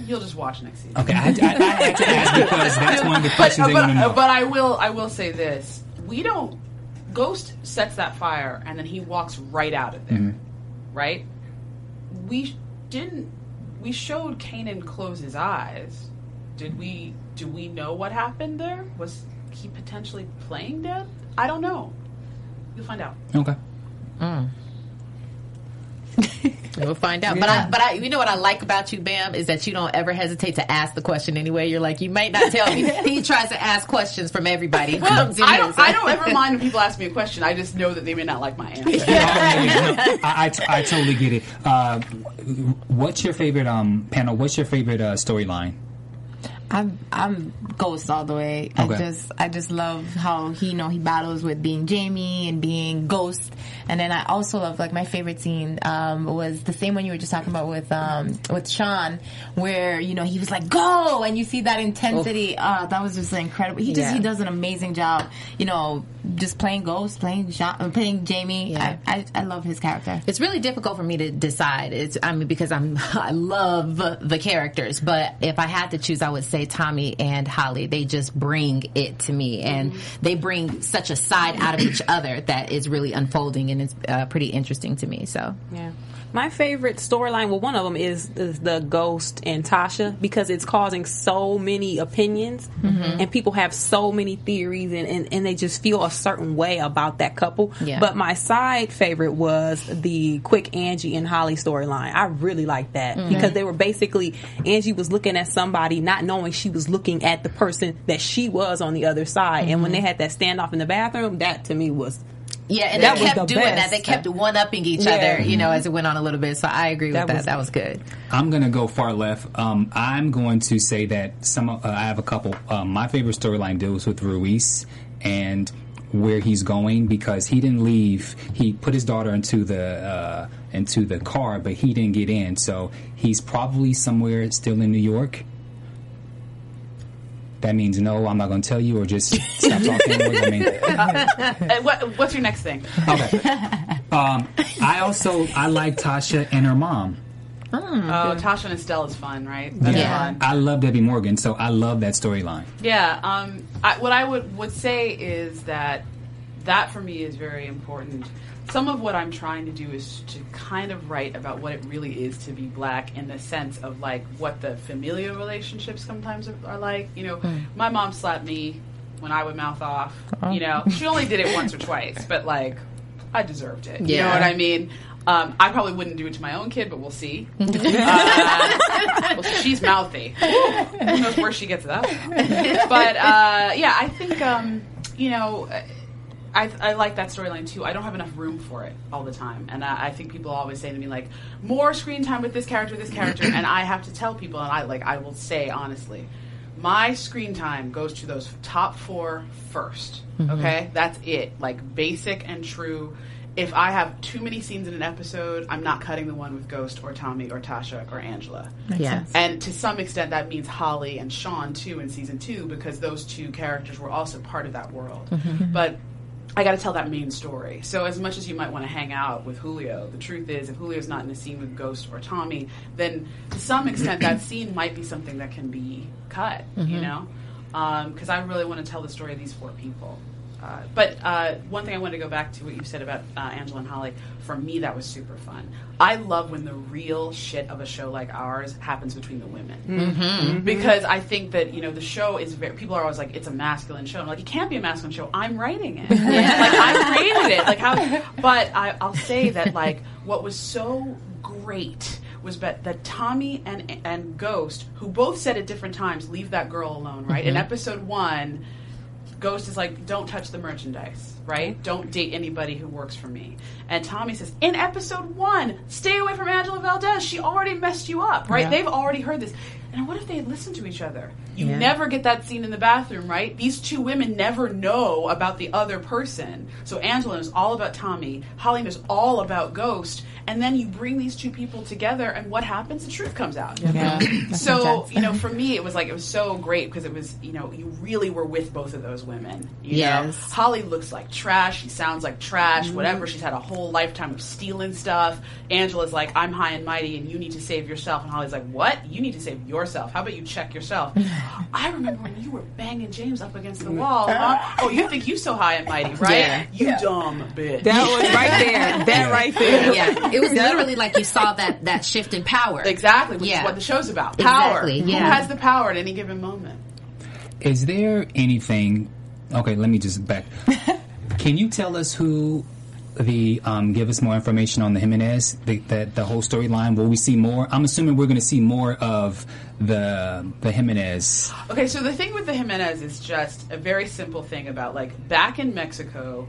You'll just watch next season. Okay, I had to ask because that's one of the questions they want to know. But I will say this. We don't... Ghost sets that fire and then he walks right out of there. Mm-hmm. Right? We showed Kanan close his eyes. Did we... Do we know what happened there? Was he potentially playing dead? I don't know. You'll find out. Okay. Mm. We'll find out. Yeah. But I, you know what I like about you, Bam, is that you don't ever hesitate to ask the question anyway. You're like, you might not tell me. He tries to ask questions from everybody. Well, I don't ever mind when people ask me a question. I just know that they may not like my answer. Yeah. I totally get it. What's your favorite panel? What's your favorite storyline? I'm Ghost all the way. Okay. I just love how he battles with being Jamie and being Ghost, and then I also love, like, my favorite scene was the same one you were just talking about with Sean, where he was like, go, and you see that intensity. That was just incredible. He does an amazing job, just playing Ghost, playing Sean, playing Jamie. Yeah. I love his character. It's really difficult for me to decide. Because I love the characters, but if I had to choose, I would say Tommy and Holly. They just bring it to me, and they bring such a side out of each other that is really unfolding, and it's pretty interesting to me. So yeah, my favorite storyline, well, one of them is the Ghost and Tasha, because it's causing so many opinions, and people have so many theories, and they just feel a certain way about that couple. Yeah. But my side favorite was the quick Angie and Holly storyline. I really liked that because they were basically, Angie was looking at somebody not knowing she was looking at the person that she was on the other side, and when they had that standoff in the bathroom, that to me was... Yeah, and they kept doing that. They kept one-upping each other, as it went on a little bit. So I agree with that. That was good. I'm going to go far left. I'm going to say that I have a couple. My favorite storyline deals with Ruiz and where he's going, because he didn't leave. He put his daughter into the car, but he didn't get in. So he's probably somewhere still in New York. That means no, I'm not going to tell you, or just stop talking. I mean, what's your next thing? Okay. I like Tasha and her mom. Tasha and Estelle is fun, right? That's fun. I love Debbie Morgan, so I love that storyline. Yeah. What I would say is that for me is very important. Some of what I'm trying to do is to kind of write about what it really is to be black, in the sense of, like, what the familial relationships sometimes are like. My mom slapped me when I would mouth off. You know, she only did it once or twice, but like I deserved it. Yeah. You know what I mean? I probably wouldn't do it to my own kid, but we'll see. Well, she's mouthy. Who knows where she gets that from? But yeah, I think you know, I like that storyline too. I don't have enough room for it all the time, and I think people always say to me like, "More screen time with this character," and I have to tell people, and I will say honestly, my screen time goes to those top four first. Mm-hmm. Okay, that's it. Like basic and true. If I have too many scenes in an episode, I'm not cutting the one with Ghost or Tommy or Tasha or Angela. Yes. And to some extent, that means Holly and Sean, too, in Season 2, because those two characters were also part of that world. Mm-hmm. But I got to tell that main story. So as much as you might want to hang out with Julio, the truth is, if Julio's not in a scene with Ghost or Tommy, then to some extent, that scene might be something that can be cut, mm-hmm. you know? Because I really want to tell the story of these four people. But one thing I wanted to go back to what you said about Angela and Holly. For me, that was super fun. I love when the real shit of a show like ours happens between the women. Mm-hmm. Mm-hmm. Because I think that, you know, the show is very... People are always like, it's a masculine show. I'm like, it can't be a masculine show. I'm writing it. Yeah. Like, I created it. Like, how? But I'll say that, like, what was so great was that Tommy and Ghost, who both said at different times, leave that girl alone, right? Mm-hmm. In episode 1... Ghost is like, don't touch the merchandise, right? Don't date anybody who works for me. And Tommy says, in episode 1, stay away from Angela Valdez. She already messed you up, right? Yeah. They've already heard this. And what if they had listened to each other? You yeah. never get that scene in the bathroom, right? These two women never know about the other person. So Angela knows all about Tommy. Holly knows all about Ghost. And then you bring these two people together, and what happens? The truth comes out. Yeah. Yeah. So, you know, for me, it was like, it was so great because it was, you know, you really were with both of those women. You yes. know? Holly looks like trash. She sounds like trash, mm-hmm. whatever. She's had a whole lifetime of stealing stuff. Angela's like, I'm high and mighty, and you need to save yourself. And Holly's like, what? You need to save yourself. How about you check yourself? I remember when you were banging James up against the wall. Huh? Oh, you think you so high and mighty, right? Yeah. You yeah. dumb bitch. That was right there. That right there. Yeah. It was literally like you saw that shift in power. Exactly, which yeah. is what the show's about. Power. Exactly, yeah. Who has the power at any given moment? Is there anything... Okay, let me just back. Can you tell us who... The give us more information on the Jimenez, the whole storyline. Will we see more? I'm assuming we're going to see more of the Jimenez. Okay, so the thing with the Jimenez is just a very simple thing about, like, back in Mexico,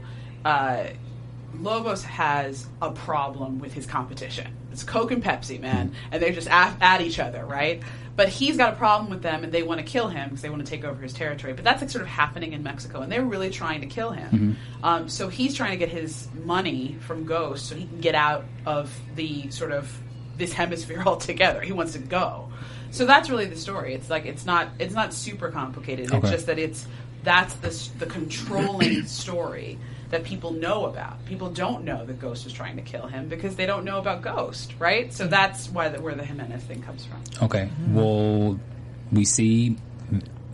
Lobos has a problem with his competition. It's Coke and Pepsi, man, and they're just at each other, right? But he's got a problem with them, and they want to kill him because they want to take over his territory. But that's like sort of happening in Mexico, and they're really trying to kill him. Mm-hmm. So he's trying to get his money from Ghost so he can get out of the sort of this hemisphere altogether. He wants to go. So that's really the story. It's like it's not super complicated. Okay. It's just that that's the controlling story that people know about. People don't know that Ghost is trying to kill him because they don't know about Ghost, right? So that's where the Jimenez thing comes from. Okay. Mm-hmm. Will we see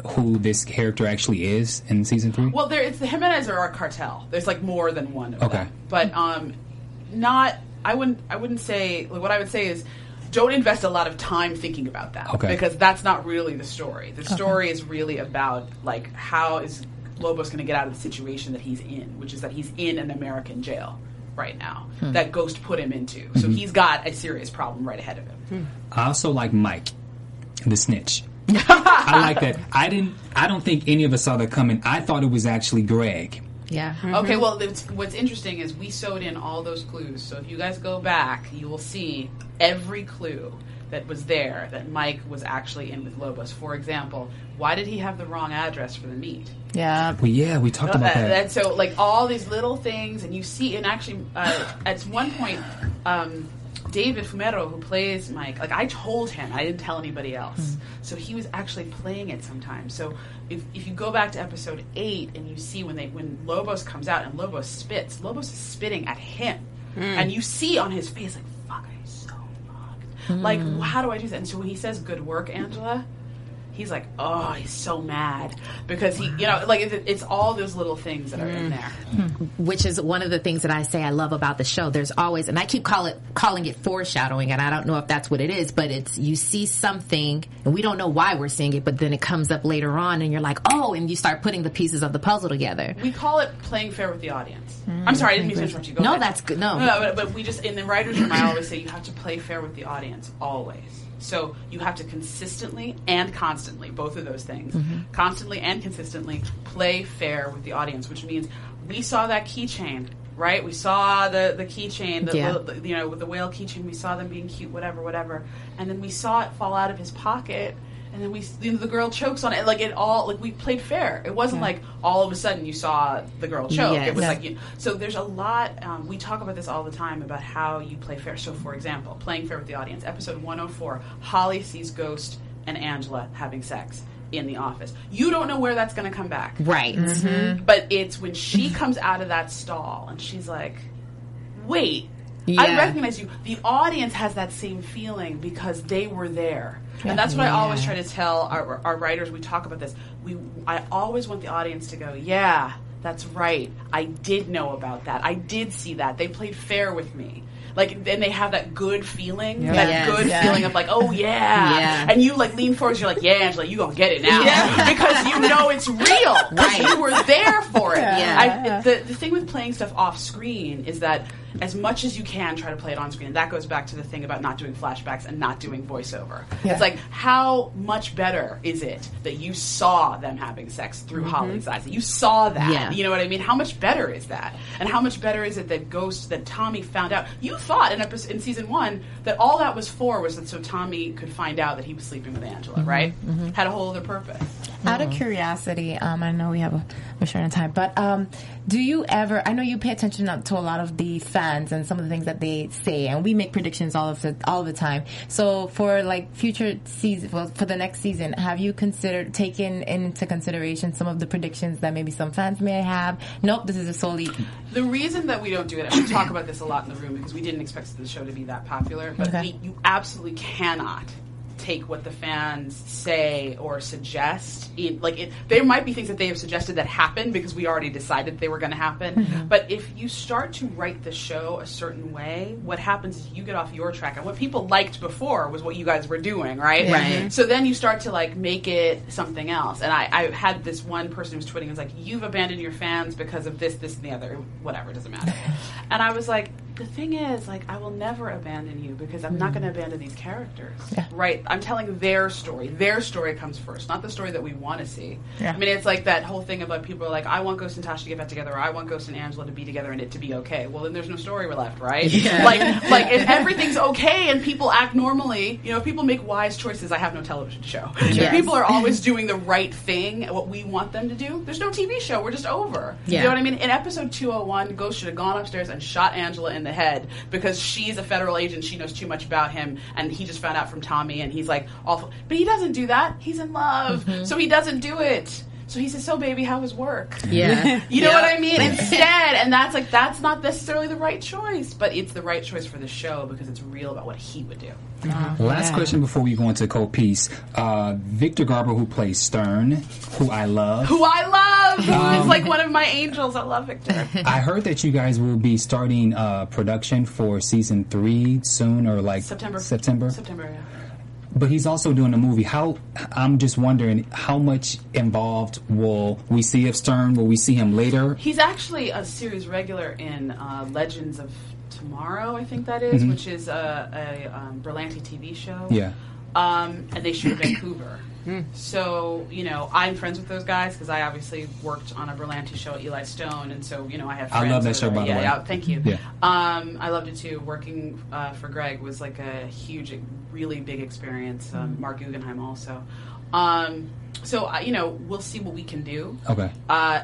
who this character actually is in season 3? Well, it's the Jimenez are our cartel. There's like more than one of them. But what I would say is don't invest a lot of time thinking about that because that's not really the story. The story is really about like how is Lobo's going to get out of the situation that he's in, which is that he's in an American jail right now that Ghost put him into. So mm-hmm. he's got a serious problem right ahead of him. I also like Mike, the snitch. I like that. I don't think any of us saw that coming. I thought it was actually Greg. Yeah. Mm-hmm. Okay, well, what's interesting is we sewed in all those clues. So if you guys go back, you will see every clue that was there that Mike was actually in with Lobos. For example, why did he have the wrong address for the meet? Yeah. Well, yeah, we talked about that. And so, like, all these little things, and you see, and actually, at one point, David Fumero, who plays Mike, like, I told him, I didn't tell anybody else. Mm-hmm. So he was actually playing it sometimes. So if you go back to episode 8 and you see when Lobos comes out and Lobos spits, Lobos is spitting at him. Mm. And you see on his face, like, fuck, I'm so fucked. Mm. Like, how do I do that? And so when he says, good work, Angela... he's like, oh, he's so mad because he, you know, like it's all those little things that are in there. Which is one of the things that I say I love about the show. There's always, and I keep calling it foreshadowing, and I don't know if that's what it is, but it's, you see something and we don't know why we're seeing it, but then it comes up later on and you're like, oh, and you start putting the pieces of the puzzle together. We call it playing fair with the audience. I'm sorry, I didn't mean to interrupt you. Go ahead. That's good. No, but we just, in the writer's room, I always say you have to play fair with the audience, always. So you have to consistently and constantly, both of those things, constantly and consistently play fair with the audience, which means we saw that keychain, right? We saw the keychain, you know, with the whale keychain, we saw them being cute, whatever. And then we saw it fall out of his pocket. And then we, you know, the girl chokes on it. Like it all, like we played fair. It wasn't like all of a sudden you saw the girl choke. Yes. It was like, you know, so there's a lot. We talk about this all the time about how you play fair. So for example, playing fair with the audience, episode 104, Holly sees Ghost and Angela having sex in the office. You don't know where that's going to come back, right? Mm-hmm. But it's when she comes out of that stall and she's like, wait. Yeah. I recognize you. The audience has that same feeling because they were there. And that's what I always try to tell our writers. We talk about this. I always want the audience to go, yeah, that's right. I did know about that. I did see that. They played fair with me. Like, then they have that good feeling, feeling of like, oh yeah. And you like lean forward, you're like, yeah, Angela, you gonna get it now because you know it's real. Right. You were there for it. Yeah. The thing with playing stuff off screen is that as much as you can, try to play it on screen. And that goes back to the thing about not doing flashbacks and not doing voiceover. Yeah. It's like, how much better is it that you saw them having sex through Holly's eyes? That you saw that. Yeah. You know what I mean? How much better is that? And how much better is it that Ghost, that Tommy found out? You thought in season one that all that was for was that so Tommy could find out that he was sleeping with Angela, right? Had a whole other purpose. Out of curiosity, I know we're short on time, but do you ever, I know you pay attention to a lot of the fans and some of the things that they say, and we make predictions all of the time. So for like future season, for the next season, have you considered taking into consideration some of the predictions that maybe some fans may have? Nope, this is a solely... The reason that we don't do it, and we talk about this a lot in the room, because we didn't expect the show to be that popular, but you absolutely cannot take what the fans say or suggest. There might be things that they have suggested that happen because we already decided they were going to happen. But if you start to write the show a certain way, what happens is you get off your track. And what people liked before was what you guys were doing, right? Right. So then you start to like make it something else. And I had this one person who was tweeting, it was like, you've abandoned your fans because of this, this, and the other. Whatever, it doesn't matter. And I was like, the thing is, like, I will never abandon you because I'm not going to abandon these characters, right? I'm telling their story. Their story comes first, not the story that we want to see. Yeah. I mean, it's like that whole thing of like people are like, I want Ghost and Tasha to get back together, or I want Ghost and Angela to be together and it to be okay. Well, then there's no story left, right? Yeah. Like if everything's okay and people act normally, you know, if people make wise choices, I have no television show. Yes. If people are always doing the right thing, what we want them to do, there's no TV show. We're just over. Yeah. You know what I mean? In episode 201, Ghost should have gone upstairs and shot Angela in the head because she's a federal agent, she knows too much about him, and he just found out from Tommy, and he's like awful, but he doesn't do that, he's in love, so he doesn't do it. So he says, so baby, how was work? Yeah. You know what I mean? Instead, and that's like, that's not necessarily the right choice, but it's the right choice for the show because it's real about what he would do. Last question before we go into co-piece. Victor Garber, who plays Stern, who I love, who is like one of my angels. I love Victor. I heard that you guys will be starting production for season 3 soon, or like September, yeah. But he's also doing a movie. I'm just wondering how much involved will we see of Stern? Will we see him later? He's actually a series regular in Legends of Tomorrow, I think that is, which is a Berlanti TV show. Yeah. And they shoot in Vancouver. So, you know, I'm friends with those guys because I obviously worked on a Berlanti show at Eli Stone, and so, you know, I have friends. I love that show, by the way. Yeah, thank you. Yeah. I loved it too. Working for Greg was like a huge, really big experience. Mark Guggenheim also. So, you know, we'll see what we can do. Okay.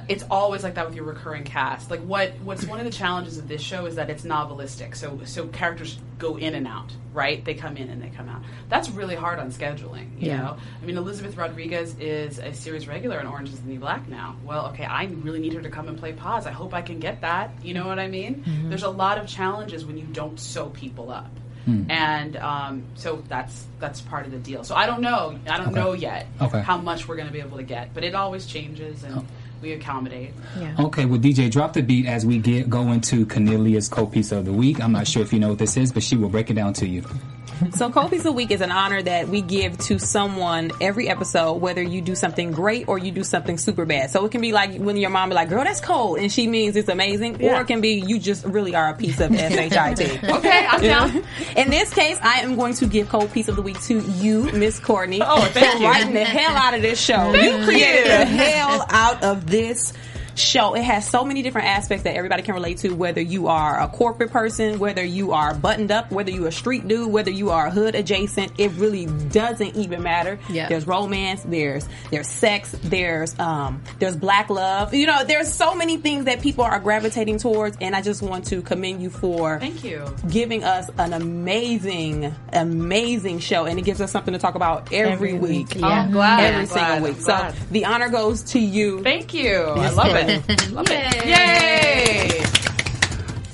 It's always like that with your recurring cast. Like, what's one of the challenges of this show is that it's novelistic. So characters go in and out, right? They come in and they come out. That's really hard on scheduling, you know? I mean, Elizabeth Rodriguez is a series regular in Orange is the New Black now. Well, okay, I really need her to come and play Paz. I hope I can get that. You know what I mean? There's a lot of challenges when you don't sew people up. And so that's part of the deal. So I don't know yet how much we're going to be able to get, but it always changes, and we accommodate. Yeah. Okay, well, DJ, drop the beat as we go into Cornelia's co-piece of the week. I'm not sure if you know what this is, but she will break it down to you. So Copies of the Week is an honor that we give to someone every episode, whether you do something great or you do something super bad. So it can be like when your mom be like, girl, that's cold, and she means it's amazing, or it can be you just really are a piece of shit. Okay, I'm down. In this case, I am going to give Copies of the Week to you, Miss Courtney. Oh, thank you. Writing the hell out of this show. You created the hell out of this show. It has so many different aspects that everybody can relate to, whether you are a corporate person, whether you are buttoned up, whether you a street dude, whether you are hood adjacent. It really doesn't even matter. Yep. There's romance, there's sex, there's black love. You know, there's so many things that people are gravitating towards, and I just want to commend you for giving us an amazing, amazing show, and it gives us something to talk about every week. Yeah. I'm glad. Every single week. So the honor goes to you. Thank you. I love it. Love it. Yay!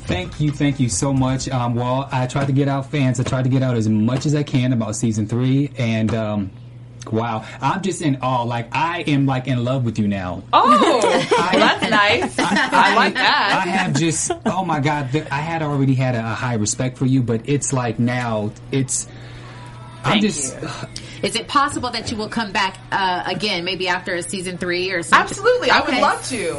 Thank you so much. Well, I tried to get out fans. I tried to get out as much as I can about season 3, and wow, I'm just in awe. Like, I am like in love with you now. Oh, that's nice. I like that. I have just, oh my God, I had already had a high respect for you, but it's like now, it's, I'm just... Is it possible that you will come back again, maybe after season 3 or something? Absolutely. Okay. I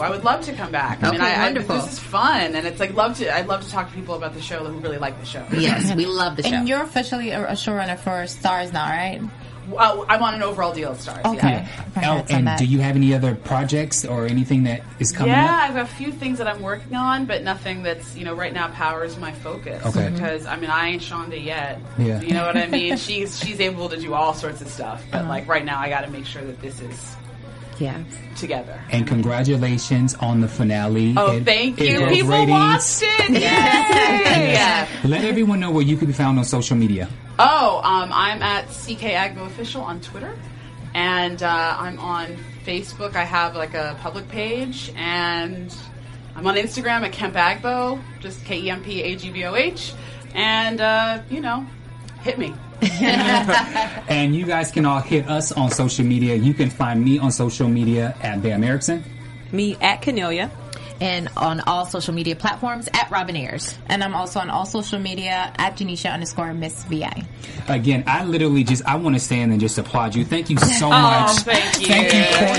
would love to come back. I mean, wonderful. This is fun, and it's like I'd love to talk to people about the show who really like the show. Yes, we love the show. And you're officially a showrunner for Starz now, right? Well, I'm on an overall deal with Starz. Okay. Yeah. And do you have any other projects or anything that is coming up? Yeah, I've got a few things that I'm working on, but nothing that's, right now Power is my focus. Okay. Because, I ain't Shonda yet. Yeah. You know what I mean? She's able to do all sorts of stuff, but right now I got to make sure that this is... Yeah, together. And congratulations on the finale. Oh, thank you. People watched it. Yay! Yeah. Let everyone know where you can be found on social media. Oh, I'm at CK Agboh Official on Twitter, and I'm on Facebook. I have like a public page, and I'm on Instagram at Kemp Agboh, just KEMPAGBOH, and hit me. And you guys can all hit us on social media. You can find me on social media at Bam Erickson, me at Cornelia, and on all social media platforms at Robin Ayers. And I'm also on all social media at Janisha _Miss VI. Again, I literally I want to stand and just applaud you. Thank you so much. Oh, thank you, Courtney.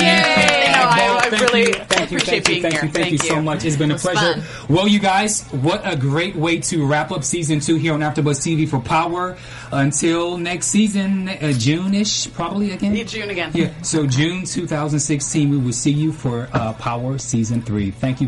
Yay. No, I really appreciate being here. Thank you so much. It's been a pleasure. Fun. Well, you guys, what a great way to wrap up season 2 here on AfterBuzz TV for Power. Until next season, June-ish, probably again. Yeah, June again. Yeah. So June 2016, we will see you for Power season 3. Thank you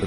The